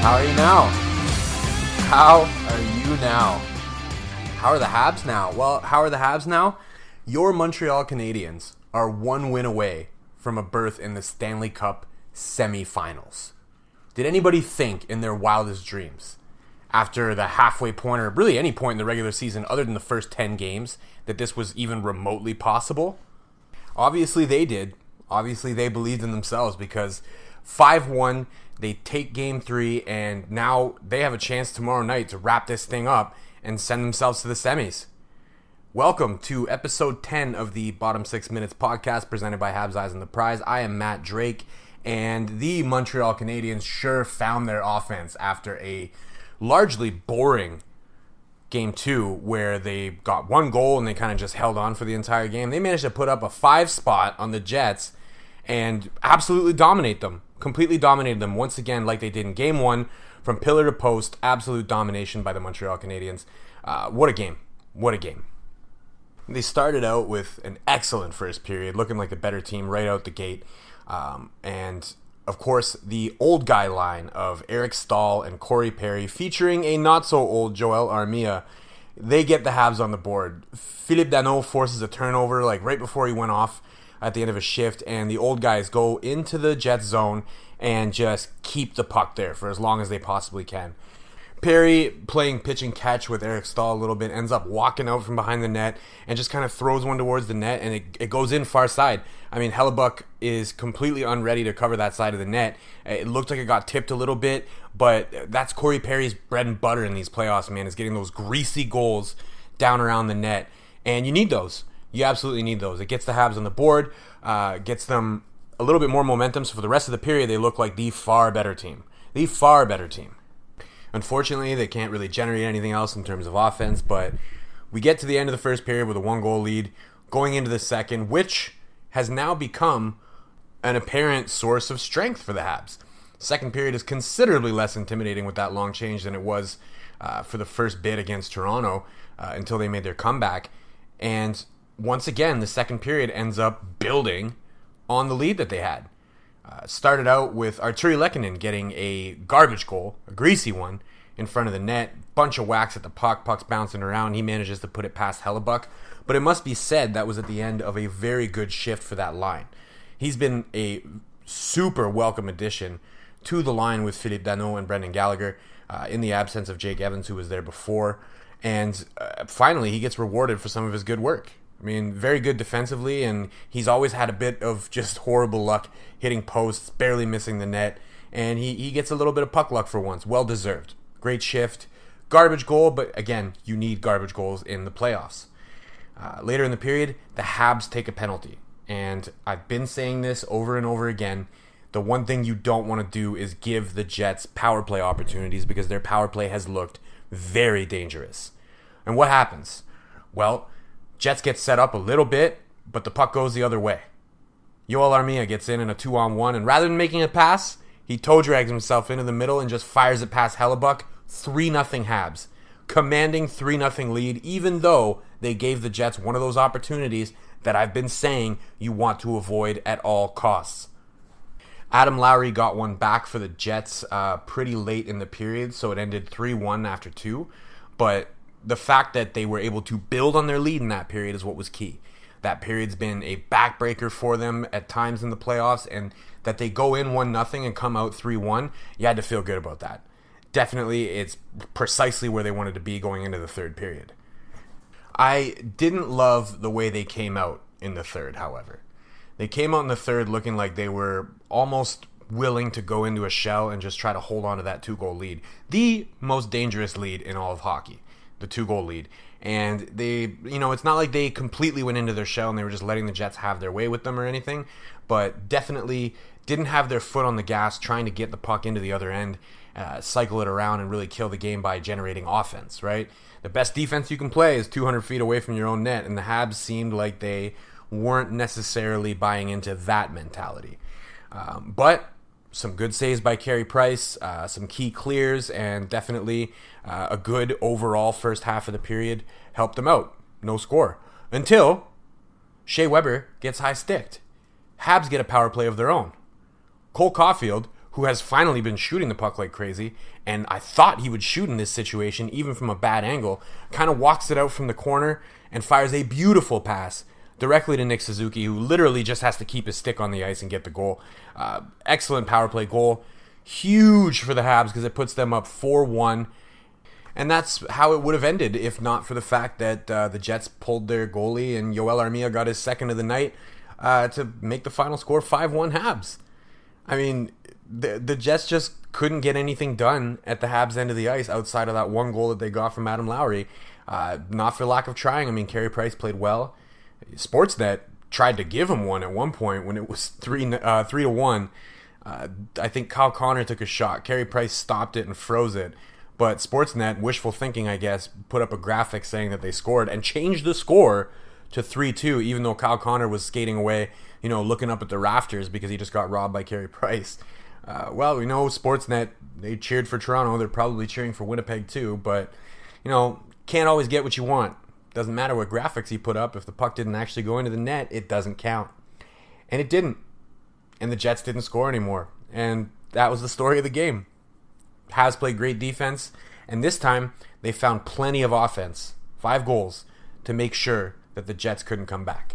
How are you now? How are the Habs now? Well, how are the Habs now? Your Montreal Canadiens are one win away from a berth in the Stanley Cup semifinals. Did anybody think in their wildest dreams, after the halfway point, or really any point in the regular season other than the first 10 games, that this was even remotely possible? Obviously they did. Obviously they believed in themselves, because 5-1, they take game 3, and now they have a chance tomorrow night to wrap this thing up and send themselves to the semis. Welcome to episode 10 of the Bottom 6 Minutes Podcast, presented by Habs Eyes and the Prize. I am Matt Drake, and the Montreal Canadiens sure found their offense after a largely boring game 2 where they got one goal and they kind of just held on for the entire game. They managed to put up a 5 spot on the Jets and absolutely dominate them. Completely dominated them once again, like they did in Game 1, from pillar to post. Absolute domination by the Montreal Canadiens. What a game. They started out with an excellent first period, looking like the better team right out the gate. And, of course, the old guy line of Eric Staal and Corey Perry, featuring a not-so-old Joel Armia, they get the Habs on the board. Phillip Danault forces a turnover like right before he went off at the end of a shift, and the old guys go into the Jets zone and just keep the puck there for as long as they possibly can. Perry, playing pitch and catch with Eric Staal a little bit, ends up walking out from behind the net and just kind of throws one towards the net, and it goes in far side. I mean, Hellebuck is completely unready to cover that side of the net. It looked like it got tipped a little bit, but that's Corey Perry's bread and butter in these playoffs, man, is getting those greasy goals down around the net, and you need those. You absolutely need those. It gets the Habs on the board, gets them a little bit more momentum, so for the rest of the period, they look like the far better team. Unfortunately, they can't really generate anything else in terms of offense, but we get to the end of the first period with a 1-goal lead, going into the second, which has now become an apparent source of strength for the Habs. Second period is considerably less intimidating with that long change than it was for the first bit against Toronto until they made their comeback, and once again, the second period ends up building on the lead that they had. Started out with Arturi Lehkonen getting a garbage goal, a greasy one, in front of the net. Bunch of whacks at the puck, puck's bouncing around. He manages to put it past Hellebuck. But it must be said that was at the end of a very good shift for that line. He's been a super welcome addition to the line with Phillip Danault and Brendan Gallagher in the absence of Jake Evans, who was there before. And finally, he gets rewarded for some of his good work. I mean, very good defensively, and he's always had a bit of just horrible luck hitting posts, barely missing the net, and he gets a little bit of puck luck for once. Well-deserved. Great shift. Garbage goal, but again, you need garbage goals in the playoffs. Later in the period, the Habs take a penalty, and I've been saying this over and over again. The one thing you don't want to do is give the Jets power play opportunities, because their power play has looked very dangerous. And what happens? Well, Jets get set up a little bit, but the puck goes the other way. Joel Armia gets in a 2-on-1, and rather than making a pass, he toe-drags himself into the middle and just fires it past Hellebuck. 3-0 Habs. Commanding 3-0 lead, even though they gave the Jets one of those opportunities that I've been saying you want to avoid at all costs. Adam Lowry got one back for the Jets pretty late in the period, so it ended 3-1 after 2, but the fact that they were able to build on their lead in that period is what was key. That period's been a backbreaker for them at times in the playoffs, and that they go in 1-0 and come out 3-1, you had to feel good about that. Definitely, it's precisely where they wanted to be going into the third period. I didn't love the way they came out in the third, however. They came out in the third looking like they were almost willing to go into a shell and just try to hold on to that 2-goal lead. The most dangerous lead in all of hockey, the 2-goal lead. And they, you know, it's not like they completely went into their shell and they were just letting the Jets have their way with them or anything, but definitely didn't have their foot on the gas trying to get the puck into the other end, cycle it around and really kill the game by generating offense, right? The best defense you can play is 200 feet away from your own net, and the Habs seemed like they weren't necessarily buying into that mentality. But some good saves by Carey Price, some key clears, and definitely a good overall first half of the period helped them out. No score. Until Shea Weber gets high-sticked. Habs get a power play of their own. Cole Caulfield, who has finally been shooting the puck like crazy, and I thought he would shoot in this situation, even from a bad angle, kind of walks it out from the corner and fires a beautiful pass directly to Nick Suzuki, who literally just has to keep his stick on the ice and get the goal. Excellent power play goal. Huge for the Habs because it puts them up 4-1. And that's how it would have ended if not for the fact that the Jets pulled their goalie and Joel Armia got his second of the night to make the final score 5-1 Habs. I mean, the Jets just couldn't get anything done at the Habs end of the ice outside of that one goal that they got from Adam Lowry. Not for lack of trying. I mean, Carey Price played well. Sportsnet tried to give him one at one point when it was 3-1. I think Kyle Connor took a shot. Carey Price stopped it and froze it. But Sportsnet, wishful thinking, I guess, put up a graphic saying that they scored and changed the score to 3-2, even though Kyle Connor was skating away, you know, looking up at the rafters because he just got robbed by Carey Price. Well, we know Sportsnet, they cheered for Toronto. They're probably cheering for Winnipeg too, but, you know, can't always get what you want. Doesn't matter what graphics he put up. If the puck didn't actually go into the net, it doesn't count. And it didn't. And the Jets didn't score anymore. And that was the story of the game. Habs played great defense. And this time, they found plenty of offense. 5 goals to make sure that the Jets couldn't come back.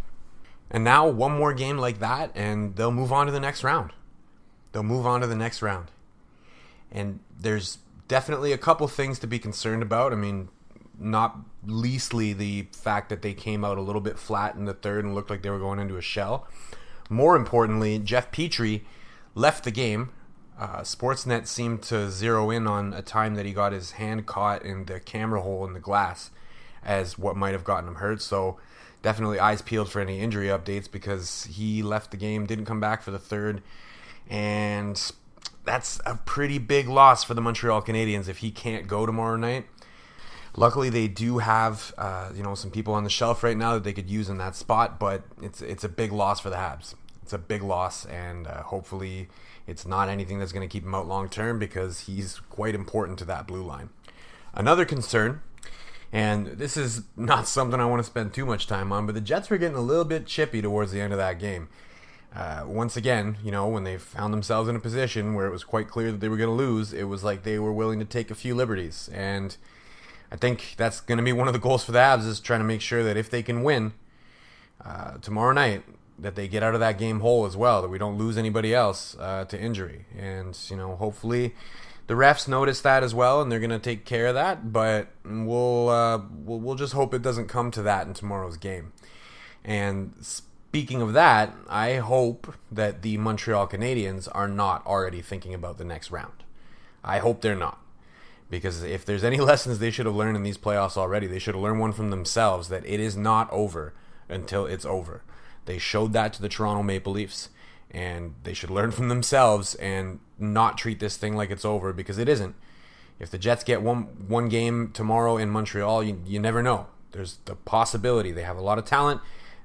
And now one more game like that, and they'll move on to the next round. And there's definitely a couple things to be concerned about. I mean, not leastly the fact that they came out a little bit flat in the third and looked like they were going into a shell. More importantly, Jeff Petry left the game. Sportsnet seemed to zero in on a time that he got his hand caught in the camera hole in the glass as what might have gotten him hurt. So definitely eyes peeled for any injury updates because he left the game, didn't come back for the third. And that's a pretty big loss for the Montreal Canadiens if he can't go tomorrow night. Luckily, they do have some people on the shelf right now that they could use in that spot, but it's a big loss for the Habs. It's a big loss, and hopefully it's not anything that's going to keep him out long term because he's quite important to that blue line. Another concern, and this is not something I want to spend too much time on, but the Jets were getting a little bit chippy towards the end of that game. Once again, you know, when they found themselves in a position where it was quite clear that they were going to lose, it was like they were willing to take a few liberties, and I think that's going to be one of the goals for the Habs is trying to make sure that if they can win tomorrow night, that they get out of that game whole as well, that we don't lose anybody else to injury. And, you know, hopefully the refs notice that as well, and they're going to take care of that. But we'll just hope it doesn't come to that in tomorrow's game. And speaking of that, I hope that the Montreal Canadiens are not already thinking about the next round. I hope they're not. Because if there's any lessons they should have learned in these playoffs already, they should have learned one from themselves that it is not over until it's over. They showed that to the Toronto Maple Leafs, and they should learn from themselves and not treat this thing like it's over because it isn't. If the Jets get one game tomorrow in Montreal, you never know. There's the possibility. They have a lot of talent.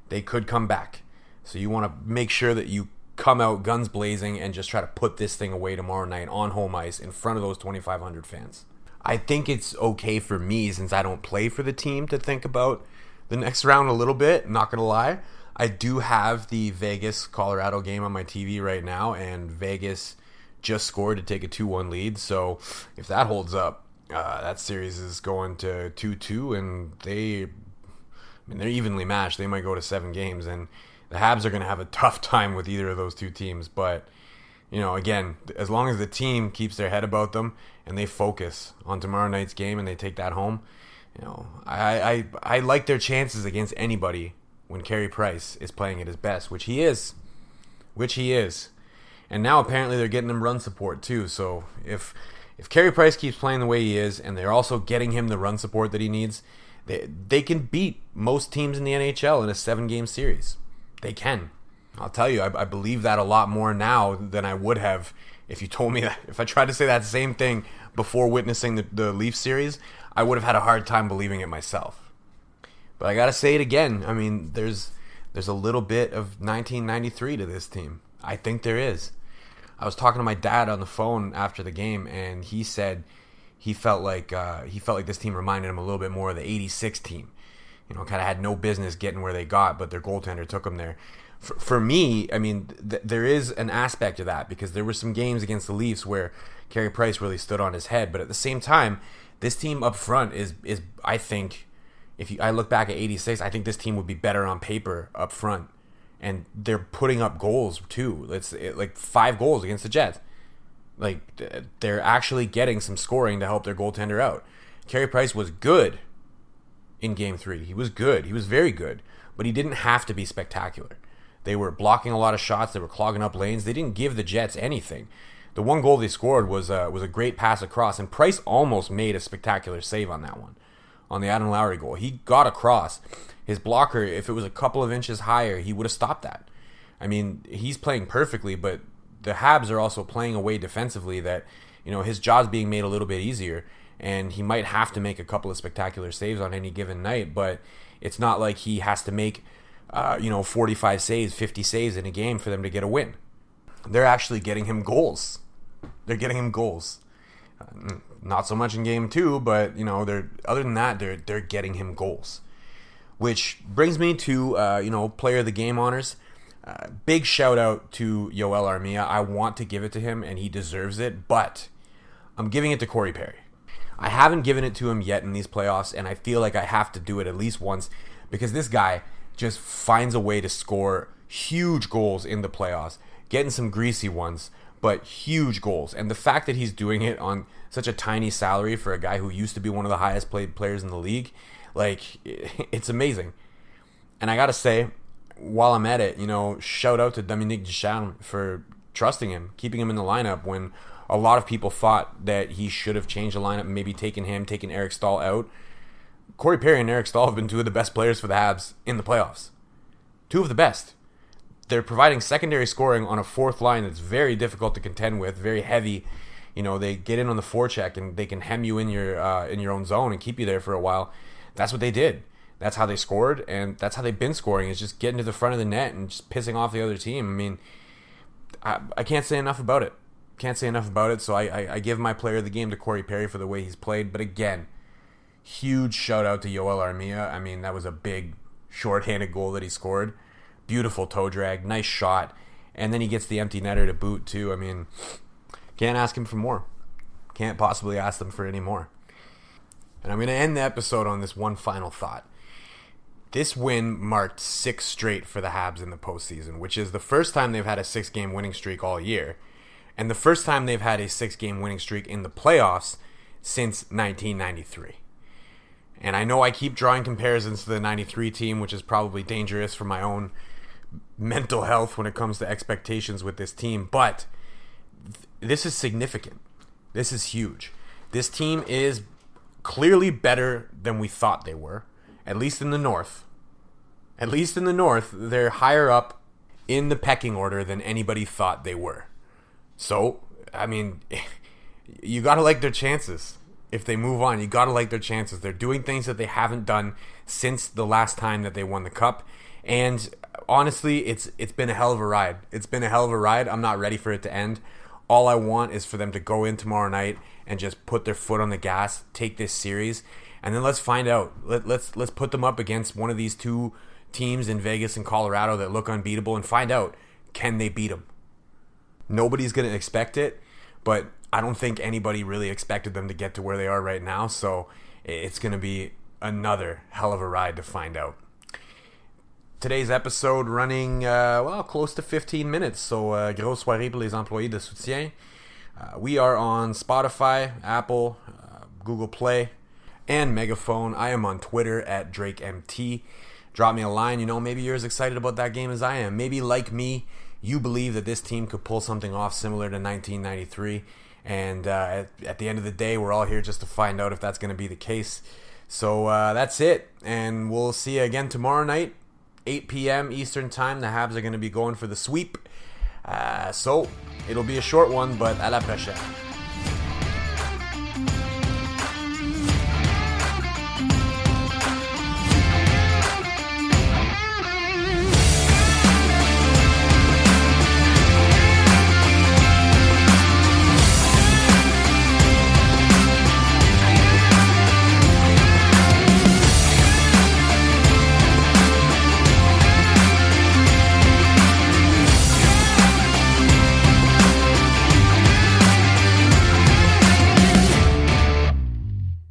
They could come back. So you want to make sure that you come out guns blazing and just try to put this thing away tomorrow night on home ice in front of those 2,500 fans. I think it's okay for me, since I don't play for the team, to think about the next round a little bit, not going to lie. I do have the Vegas-Colorado game on my TV right now, and Vegas just scored to take a 2-1 lead. So if that holds up, that series is going to 2-2, and they're evenly matched. They might go to 7 games, and the Habs are going to have a tough time with either of those two teams. But you know, again, as long as the team keeps their head about them and they focus on tomorrow night's game and they take that home, you know, I like their chances against anybody when Carey Price is playing at his best, which he is. And now apparently they're getting him run support too. So if Carey Price keeps playing the way he is, and they're also getting him the run support that he needs, they can beat most teams in the NHL in a 7-game series. They can. I'll tell you, I believe that a lot more now than I would have if you told me that. If I tried to say that same thing before witnessing the Leafs series, I would have had a hard time believing it myself. But I got to say it again. I mean, there's a little bit of 1993 to this team. I think there is. I was talking to my dad on the phone after the game, and he said he felt like this team reminded him a little bit more of the '86 team. You know, kind of had no business getting where they got, but their goaltender took them there. For me, I mean, there is an aspect of that, because there were some games against the Leafs where Carey Price really stood on his head. But at the same time, this team up front is I think, I look back at '86, I think this team would be better on paper up front. And they're putting up goals too. It's like 5 goals against the Jets. Like, they're actually getting some scoring to help their goaltender out. Carey Price was good in Game 3. He was good. He was very good. But he didn't have to be spectacular. They were blocking a lot of shots. They were clogging up lanes. They didn't give the Jets anything. The one goal they scored was a great pass across. And Price almost made a spectacular save on that one. On the Adam Lowry goal. He got across. His blocker, if it was a couple of inches higher, he would have stopped that. I mean, he's playing perfectly, but the Habs are also playing away defensively that, you know, his job's being made a little bit easier, and he might have to make a couple of spectacular saves on any given night, but it's not like he has to make, 45 saves, 50 saves in a game for them to get a win. They're actually getting him goals. Not so much in Game 2, but, you know, other than that, they're getting him goals. Which brings me to, player of the game honors. Big shout out to Joel Armia. I want to give it to him, and he deserves it, but I'm giving it to Corey Perry. I haven't given it to him yet in these playoffs, and I feel like I have to do it at least once, because this guy just finds a way to score huge goals in the playoffs, getting some greasy ones, but huge goals. And the fact that he's doing it on such a tiny salary for a guy who used to be one of the highest paid players in the league, like, it's amazing. And I got to say, while I'm at it, shout out to Dominique Ducharme for trusting him, keeping him in the lineup when a lot of people thought that he should have changed the lineup and maybe taken Eric Staal out. Corey Perry and Eric Staal have been two of the best players for the Habs in the playoffs. Two of the best. They're providing secondary scoring on a fourth line that's very difficult to contend with, very heavy. You know, they get in on the forecheck and they can hem you in your own zone and keep you there for a while. That's what they did. That's how they scored, and that's how they've been scoring, is just getting to the front of the net and just pissing off the other team. I mean, I can't say enough about it. So I give my player of the game to Corey Perry for the way he's played. But again, huge shout-out to Joel Armia. I mean, that was a big shorthanded goal that he scored. Beautiful toe drag, nice shot. And then he gets the empty netter to boot, too. I mean, can't ask him for more. Can't possibly ask them for any more. And I'm going to end the episode on this one final thought. This win marked 6 straight for the Habs in the postseason, which is the first time they've had a 6-game winning streak all year, and the first time they've had a 6-game winning streak in the playoffs since 1993. And I know I keep drawing comparisons to the 93 team, which is probably dangerous for my own mental health when it comes to expectations with this team, but this is significant. This is huge. This team is clearly better than we thought they were, at least in the North. They're higher up in the pecking order than anybody thought they were. So, I mean, you got to like their chances. If they move on, you got to like their chances. They're doing things that they haven't done since the last time that they won the Cup. And honestly, it's been a hell of a ride. I'm not ready for it to end. All I want is for them to go in tomorrow night and just put their foot on the gas, take this series, and then let's find out. Let's put them up against one of these two teams in Vegas and Colorado that look unbeatable and find out, can they beat them? Nobody's going to expect it, but I don't think anybody really expected them to get to where they are right now, so it's going to be another hell of a ride to find out. Today's episode running, close to 15 minutes, so grosse soirée pour les employés de soutien. We are on Spotify, Apple, Google Play, and Megaphone. I am on Twitter at DrakeMT. Drop me a line. Maybe you're as excited about that game as I am. Maybe, like me, you believe that this team could pull something off similar to 1993. And at the end of the day, we're all here just to find out if that's going to be the case. So that's it. And we'll see you again tomorrow night, 8 p.m. Eastern time. The Habs are going to be going for the sweep. So it'll be a short one, but à la prochaine.